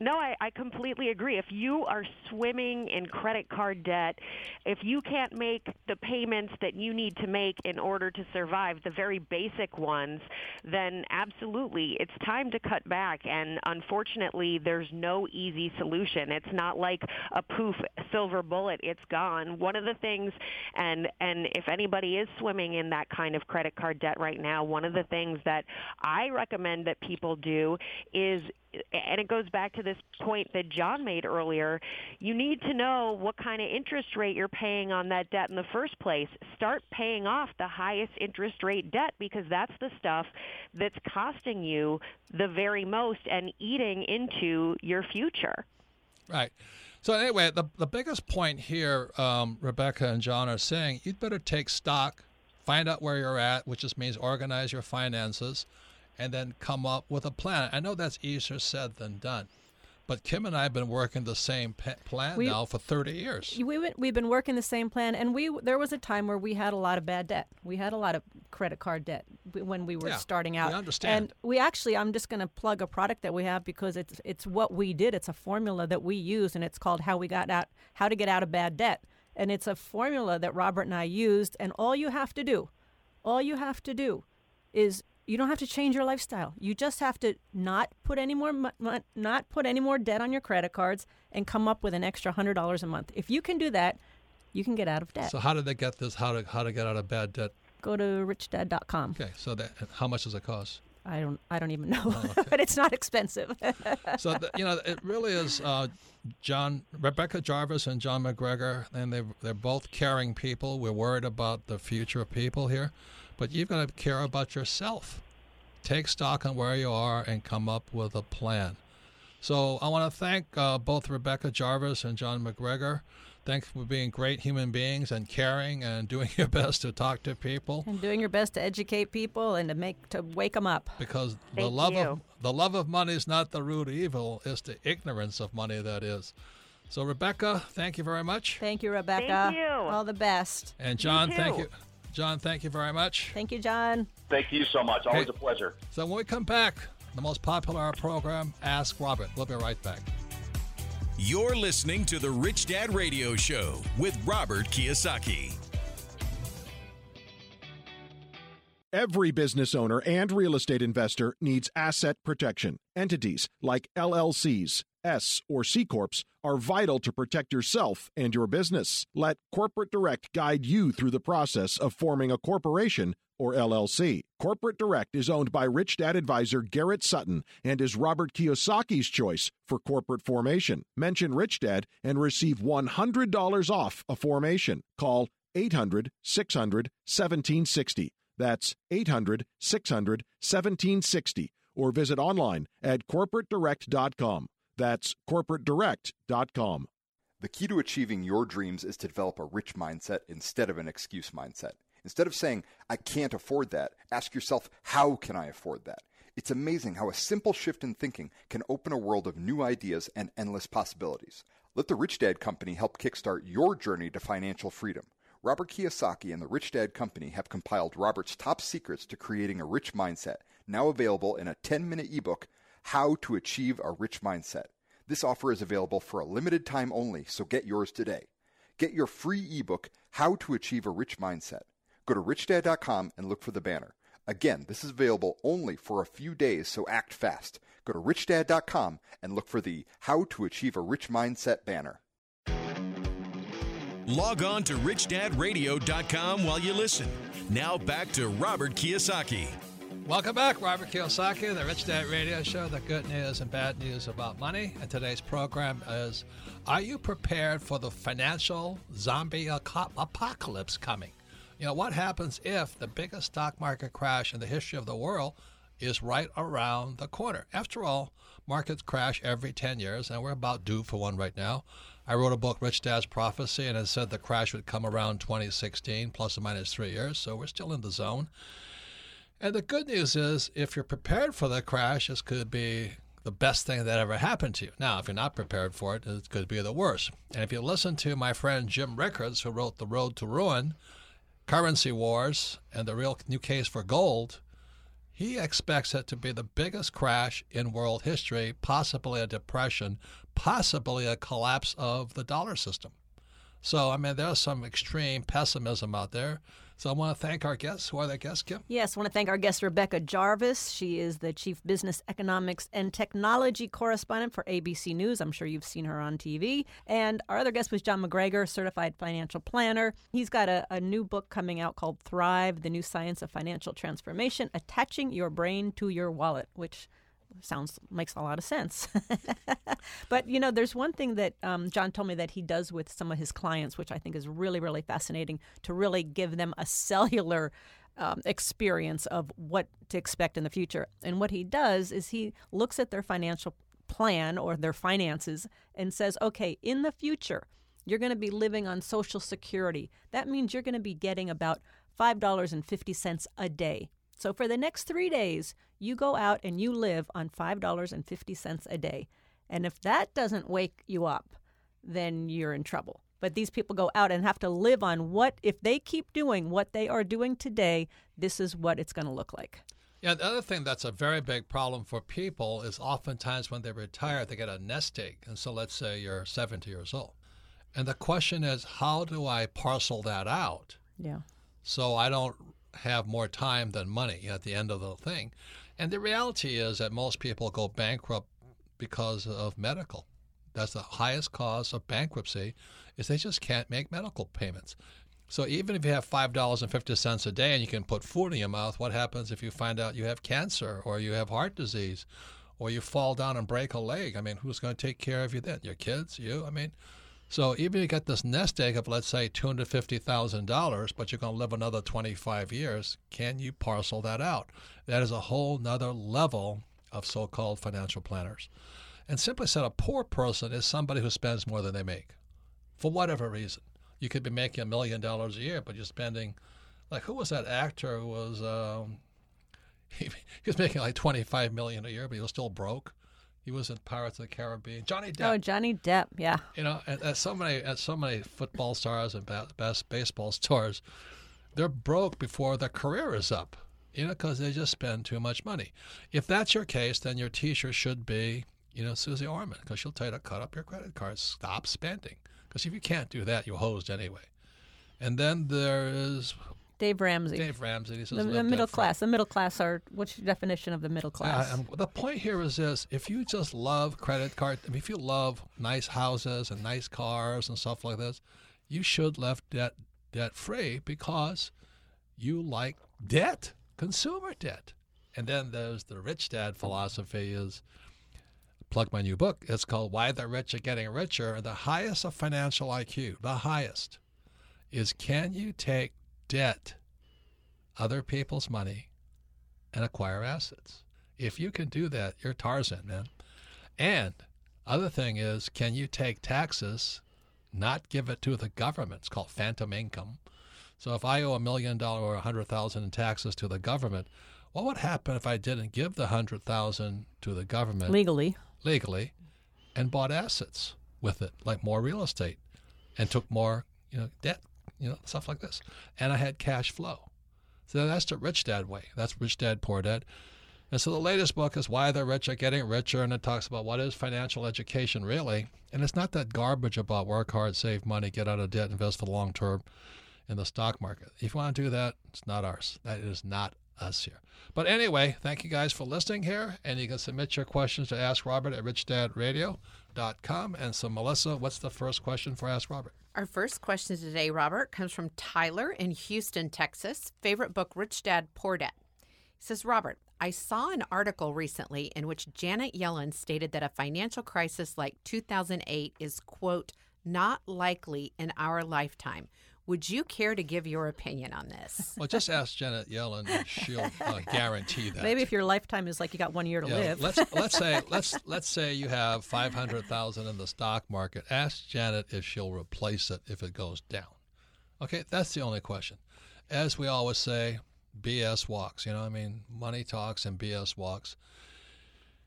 No, I completely agree. If you are swimming in credit card debt, if you can't make the payments that you need to make in order to survive, the very basic ones, then absolutely, it's time to cut back. And unfortunately, there's no easy solution. It's not like a poof, silver bullet, it's gone. One of the things, and if anybody is swimming in that kind of credit card debt right now, one of the things that I recommend that people do is, and it goes back to this point that John made earlier, you need to know what kind of interest rate you're paying on that debt in the first place. Start paying off the highest interest rate debt, because that's the stuff that's costing you the very most and eating into your future. Right. So anyway, the biggest point here, Rebecca and John are saying, you'd better take stock, find out where you're at, which just means organize your finances, and then come up with a plan. I know that's easier said than done, but Kim and I have been working the same plan now for 30 years. We've been working the same plan, and there was a time where we had a lot of bad debt. We had a lot of credit card debt when we were starting out. We understand. And we actually, I'm just going to plug a product that we have, because it's what we did. It's a formula that we use, and it's called How to Get Out of Bad Debt. And it's a formula that Robert and I used, and all you have to do is, you don't have to change your lifestyle. You just have to not put any more debt on your credit cards and come up with an extra $100 a month. If you can do that, you can get out of debt. So how did they get this? How to get out of bad debt? Go to richdad.com. Okay, so how much does it cost? I don't even know, oh, okay. But it's not expensive. So it really is. Rebecca Jarvis and John McGregor, and they're both caring people. We're worried about the future of people here, but you've got to care about yourself. Take stock on where you are and come up with a plan. So I want to thank both Rebecca Jarvis and John McGregor. Thanks for being great human beings and caring and doing your best to talk to people. And doing your best to educate people and to wake them up. Because the love of money is not the root of evil, it's the ignorance of money that is. So Rebecca, thank you very much. Thank you, Rebecca. Thank you. All the best. And John, thank you. John, thank you very much. Thank you, John. Thank you so much. Always a pleasure. So when we come back, the most popular program, Ask Robert. We'll be right back. You're listening to the Rich Dad Radio Show with Robert Kiyosaki. Every business owner and real estate investor needs asset protection. Entities like LLCs, S or C Corps are vital to protect yourself and your business. Let Corporate Direct guide you through the process of forming a corporation or LLC. Corporate Direct is owned by Rich Dad advisor Garrett Sutton and is Robert Kiyosaki's choice for corporate formation. Mention Rich Dad and receive $100 off a formation. Call 800-600-1760. That's 800-600-1760 or visit online at corporatedirect.com. That's corporatedirect.com. The key to achieving your dreams is to develop a rich mindset instead of an excuse mindset. Instead of saying, I can't afford that, ask yourself, how can I afford that? It's amazing how a simple shift in thinking can open a world of new ideas and endless possibilities. Let the Rich Dad Company help kickstart your journey to financial freedom. Robert Kiyosaki and the Rich Dad Company have compiled Robert's top secrets to creating a rich mindset, now available in a 10-minute ebook, How to Achieve a Rich Mindset. This offer is available for a limited time only, so get yours today. Get your free ebook, How to Achieve a Rich Mindset. Go to richdad.com and look for the banner. Again, this is available only for a few days, so act fast. Go to richdad.com and look for the How to Achieve a Rich Mindset banner. Log on to richdadradio.com while you listen. Now back to Robert Kiyosaki. Welcome back, Robert Kiyosaki, the Rich Dad Radio Show, the good news and bad news about money. And today's program is, are you prepared for the financial zombie apocalypse coming? What happens if the biggest stock market crash in the history of the world is right around the corner? After all, markets crash every 10 years, and we're about due for one right now. I wrote a book, Rich Dad's Prophecy, and it said the crash would come around 2016, plus or minus 3 years, so we're still in the zone. And the good news is, if you're prepared for the crash, this could be the best thing that ever happened to you. Now, if you're not prepared for it, it could be the worst. And if you listen to my friend Jim Rickards, who wrote The Road to Ruin, Currency Wars, and the Real New Case for Gold, he expects it to be the biggest crash in world history, possibly a depression, possibly a collapse of the dollar system. So, there's some extreme pessimism out there. So I want to thank our guests. Who are their guests, Kim? Yes, I want to thank our guest, Rebecca Jarvis. She is the Chief Business, Economics, and Technology Correspondent for ABC News. I'm sure you've seen her on TV. And our other guest was John McGregor, Certified Financial Planner. He's got a new book coming out called Thrive, The New Science of Financial Transformation, Attaching Your Brain to Your Wallet, which makes a lot of sense. But, there's one thing that John told me that he does with some of his clients, which I think is really, really fascinating, to really give them a cellular experience of what to expect in the future. And what he does is he looks at their financial plan or their finances and says, okay, in the future, you're going to be living on Social Security. That means you're going to be getting about $5.50 a day. So for the next 3 days, you go out and you live on $5.50 a day. And if that doesn't wake you up, then you're in trouble. But these people go out and have to live on if they keep doing what they are doing today, this is what it's going to look like. Yeah, the other thing that's a very big problem for people is oftentimes when they retire, they get a nest egg. And so let's say you're 70 years old. And the question is, how do I parcel that out? Yeah. So I don't have more time than money at the end of the thing. And the reality is that most people go bankrupt because of medical. That's the highest cause of bankruptcy, is they just can't make medical payments. So even if you have $5.50 a day and you can put food in your mouth, what happens if you find out you have cancer or you have heart disease or you fall down and break a leg? I mean, who's going to take care of you then? Your kids? You? I mean, so even if you got this nest egg of, let's say, $250,000, but you're going to live another 25 years, can you parcel that out? That is a whole nother level of so-called financial planners. And simply said, a poor person is somebody who spends more than they make, for whatever reason. You could be making $1 million a year, but you're spending, like, who was that actor who was, he was making like $25 million a year, but he was still broke. He was in Pirates of the Caribbean. Johnny Depp. Oh, Johnny Depp, yeah. You know, and so many football stars and baseball stars, they're broke before their career is up, you know, because they just spend too much money. If that's your case, then your teacher should be, you know, Suze Orman, because she'll tell you to cut up your credit cards, stop spending. Because if you can't do that, you're hosed anyway. And then there is Dave Ramsey. Dave Ramsey. He says the middle class. The middle class are, what's your definition of the middle class? The point here is this. If you just love credit card, I mean, if you love nice houses and nice cars and stuff like this, you should left debt free because you like debt, consumer debt. And then there's the rich dad philosophy is, plug my new book. It's called Why the Rich Are Getting Richer. And the highest of financial IQ, the highest, is can you take debt, other people's money, and acquire assets? If you can do that, you're Tarzan, man. And other thing is, can you take taxes, not give it to the government? It's called phantom income. So if I owe $1 million or $100,000 in taxes to the government, what would happen if I didn't give the $100,000 to the government? Legally, and bought assets with it, like more real estate, and took more, you know, debt, you know, stuff like this. And I had cash flow. So that's the rich dad way. That's rich dad, poor dad. And so the latest book is Why the Rich Are Getting Richer, and it talks about what is financial education really. And it's not that garbage about work hard, save money, get out of debt, invest for the long term in the stock market. If you want to do that, it's not ours. That is not us here. But anyway, thank you guys for listening here, and you can submit your questions to Ask Robert at richdadradio.com. And so, Melissa, what's the first question for Ask Robert? Our first question today, Robert, comes from Tyler in Houston, Texas. Favorite book, Rich Dad, Poor Dad. He says, Robert, I saw an article recently in which Janet Yellen stated that a financial crisis like 2008 is, quote, not likely in our lifetime. Would you care to give your opinion on this? Well, just ask Janet Yellen; she'll guarantee that. Maybe if your lifetime is like you got 1 year to live. Let's say you have $500,000 in the stock market. Ask Janet if she'll replace it if it goes down. Okay, that's the only question. As we always say, BS walks. You know, I mean, money talks and BS walks.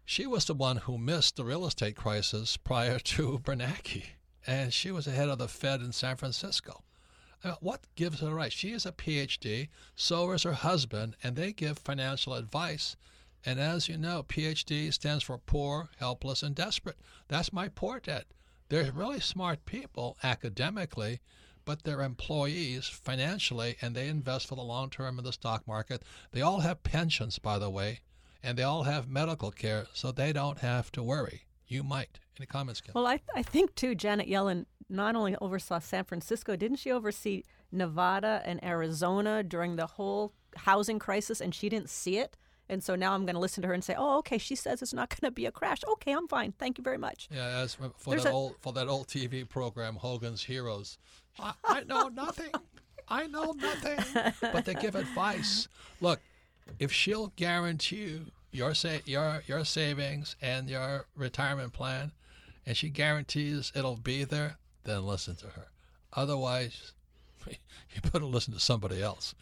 She was the one who missed the real estate crisis prior to Bernanke, and she was the head of the Fed in San Francisco. What gives her a right? She is a PhD, so is her husband, and they give financial advice. And as you know, PhD stands for poor, helpless, and desperate. That's my poor dad. They're really smart people academically, but they're employees financially, and they invest for the long term in the stock market. They all have pensions, by the way, and they all have medical care, so they don't have to worry. You might. Any comments, Kim? Well, I think, too, Janet Yellen not only oversaw San Francisco, didn't she oversee Nevada and Arizona during the whole housing crisis, and she didn't see it? And so now I'm going to listen to her and say, oh, okay, she says it's not going to be a crash. Okay, I'm fine. Thank you very much. Yeah, as for that old TV program, Hogan's Heroes, I know nothing. I know nothing. But they give advice. Look, if she'll guarantee you your savings and your retirement plan, and she guarantees it'll be there, then listen to her. Otherwise, you better listen to somebody else.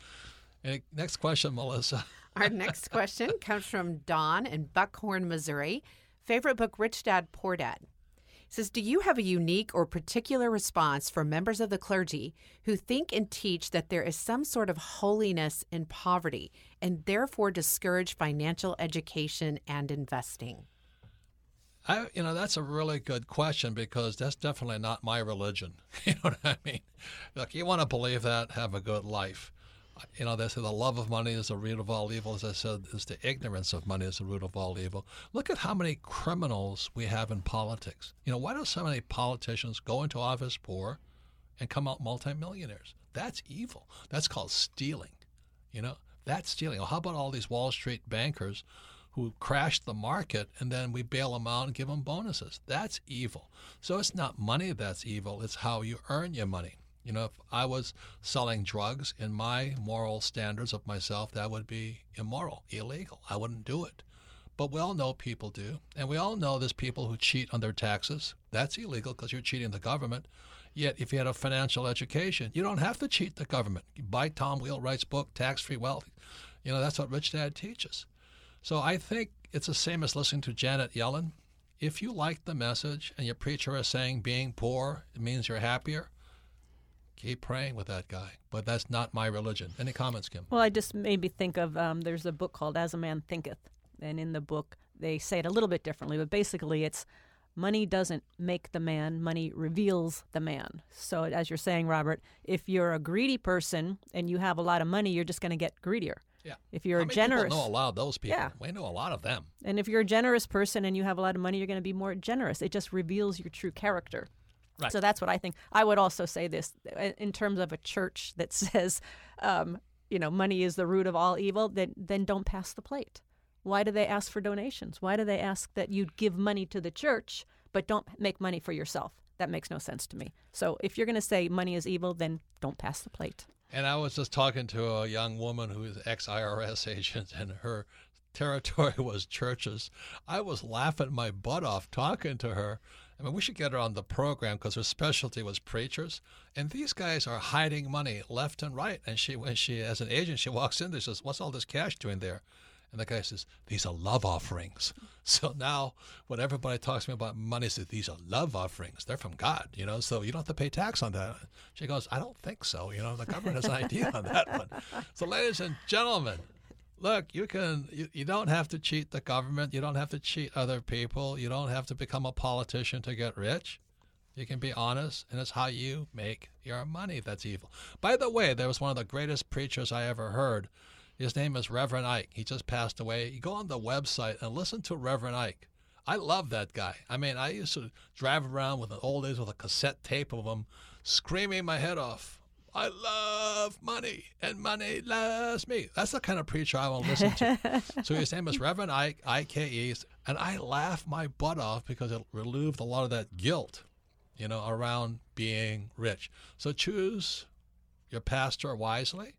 And next question, Melissa. Our next question comes from Don in Buckhorn, Missouri. Favorite book, Rich Dad, Poor Dad. It says, do you have a unique or particular response for members of the clergy who think and teach that there is some sort of holiness in poverty and therefore discourage financial education and investing? That's a really good question because that's definitely not my religion. You know what I mean? Look, you want to believe that, have a good life. You know, they say the love of money is the root of all evil. As I said, it's the ignorance of money is the root of all evil. Look at how many criminals we have in politics. You know, why do so many politicians go into office poor and come out multimillionaires. That's evil. That's called stealing. You know, that's stealing. Well, how about all these Wall Street bankers who crashed the market and then we bail them out and give them bonuses? That's evil. So it's not money that's evil. It's how you earn your money. You know, if I was selling drugs in my moral standards of myself, that would be immoral, illegal. I wouldn't do it. But we all know people do. And we all know there's people who cheat on their taxes. That's illegal because you're cheating the government. Yet if you had a financial education, you don't have to cheat the government. You buy Tom Wheelwright's book, Tax-Free Wealth. You know, that's what Rich Dad teaches. So I think it's the same as listening to Janet Yellen. If you like the message and your preacher is saying being poor, it means you're happier, keep praying with that guy. But that's not my religion. Any comments, Kim? Well, I just made me think of there's a book called As a Man Thinketh. And in the book, they say it a little bit differently. But basically, it's money doesn't make the man. Money reveals the man. So as you're saying, Robert, if you're a greedy person and you have a lot of money, you're just going to get greedier. Yeah. If you're generous, know a lot of those people. Yeah. We know a lot of them. And if you're a generous person and you have a lot of money, you're going to be more generous. It just reveals your true character. Right. So that's what I think. I would also say this in terms of a church that says, you know, money is the root of all evil. Then don't pass the plate. Why do they ask for donations? Why do they ask that you give money to the church, but don't make money for yourself? That makes no sense to me. So if you're going to say money is evil, then don't pass the plate. And I was just talking to a young woman who is ex-IRS agent, and her territory was churches. I was laughing my butt off talking to her. I mean, we should get her on the program because her specialty was preachers. And these guys are hiding money left and right. And when she as an agent, she walks in there, she says, "What's all this cash doing there?" And the guy says, "These are love offerings." So now when everybody talks to me about money, I say, "These are love offerings. They're from God, you know, so you don't have to pay tax on that." She goes, "I don't think so. You know, the government has an idea on that one." So ladies and gentlemen, look, you don't have to cheat the government. You don't have to cheat other people. You don't have to become a politician to get rich. You can be honest, and it's how you make your money that's evil. By the way, there was one of the greatest preachers I ever heard. His name is Reverend Ike. He just passed away. You go on the website and listen to Reverend Ike. I love that guy. I mean, I used to drive around with an old days with a cassette tape of him screaming my head off. "I love money, and money loves me." That's the kind of preacher I want to listen to. So his name is Reverend Ike, I-K-E, and I laugh my butt off because it relieved a lot of that guilt, you know, around being rich. So choose your pastor wisely.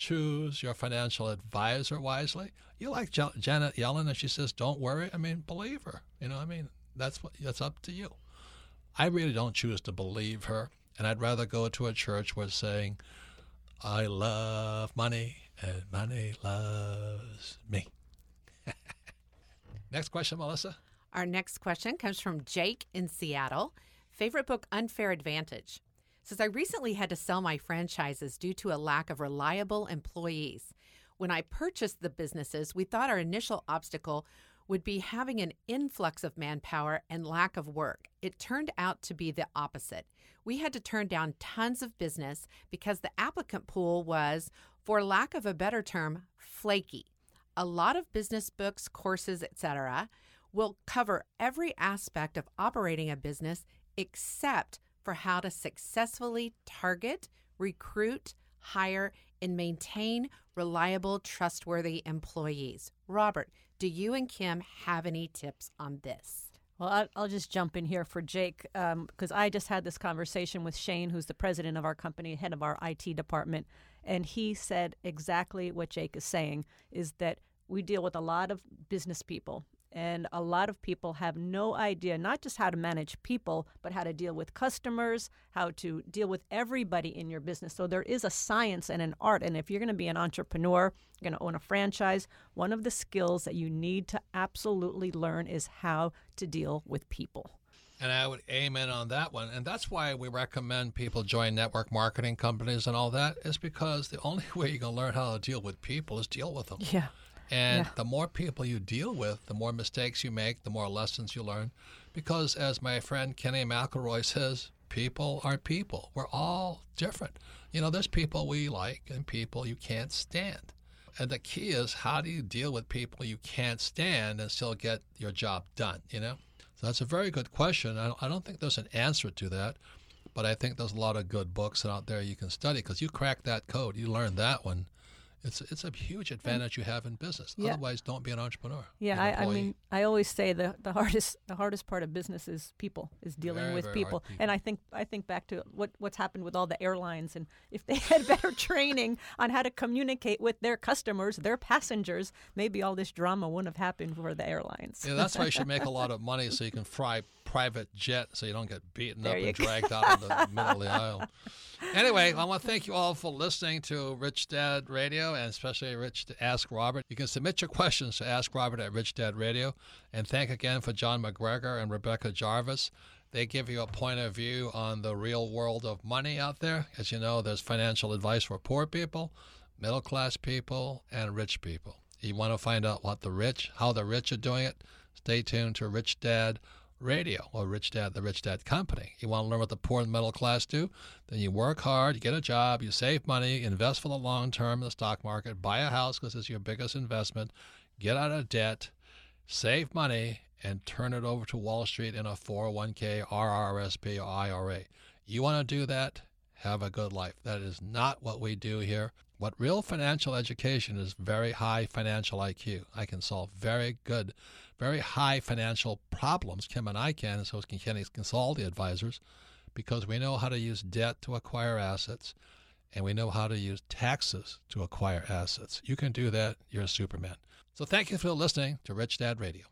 Choose your financial advisor wisely. You like Janet Yellen, and she says, "Don't worry." I mean, believe her. You know, I mean, that's up to you. I really don't choose to believe her, and I'd rather go to a church where it's saying, "I love money, and money loves me." Next question, Melissa. Our next question comes from Jake in Seattle. Favorite book, Unfair Advantage. Says, "I recently had to sell my franchises due to a lack of reliable employees. When I purchased the businesses, we thought our initial obstacle would be having an influx of manpower and lack of work. It turned out to be the opposite. We had to turn down tons of business because the applicant pool was, for lack of a better term, flaky. A lot of business books, courses, etc. will cover every aspect of operating a business except for how to successfully target, recruit, hire, and maintain reliable, trustworthy employees." Robert, do you and Kim have any tips on this? Well, I'll just jump in here for Jake because I just had this conversation with Shane, who's the president of our company, head of our IT department, and he said exactly what Jake is saying, is that we deal with a lot of business people. And a lot of people have no idea, not just how to manage people, but how to deal with customers, how to deal with everybody in your business. So there is a science and an art. And if you're going to be an entrepreneur, you're going to own a franchise, one of the skills that you need to absolutely learn is how to deal with people. And I would amen on that one. And that's why we recommend people join network marketing companies and all that, is because the only way you can learn how to deal with people is deal with them. Yeah. And the more people you deal with, the more mistakes you make, the more lessons you learn. Because as my friend Kenny McElroy says, people are people. We're all different. You know, there's people we like and people you can't stand. And the key is, how do you deal with people you can't stand and still get your job done, you know? So that's a very good question. I don't think there's an answer to that. But I think there's a lot of good books out there you can study because you crack that code. You learn that one. It's a huge advantage you have in business. Yeah. Otherwise, don't be an entrepreneur. Yeah, I mean, I always say the hardest part of business is people, is dealing with people. And I think back to what's happened with all the airlines, and if they had better training on how to communicate with their customers, their passengers, maybe all this drama wouldn't have happened for the airlines. Yeah, that's why you should make a lot of money so you can fly private jet so you don't get beaten up and dragged out in the middle of the aisle. Anyway, I want to thank you all for listening to Rich Dad Radio, and especially Rich to Ask Robert. You can submit your questions to Ask Robert at Rich Dad Radio. And thank again for John McGregor and Rebecca Jarvis. They give you a point of view on the real world of money out there. As you know, there's financial advice for poor people, middle class people, and rich people. You want to find out how the rich are doing it? Stay tuned to Rich Dad Radio or Rich Dad, the Rich Dad Company. You want to learn what the poor and middle class do? Then you work hard, you get a job, you save money, invest for the long term in the stock market, buy a house because it's your biggest investment, get out of debt, save money, and turn it over to Wall Street in a 401k, RRSP, or IRA. You want to do that? Have a good life. That is not what we do here. What real financial education is very high financial IQ. I can solve very high financial problems. Kim and I can, and so can solve the advisors, because we know how to use debt to acquire assets, and we know how to use taxes to acquire assets. You can do that. You're a Superman. So thank you for listening to Rich Dad Radio.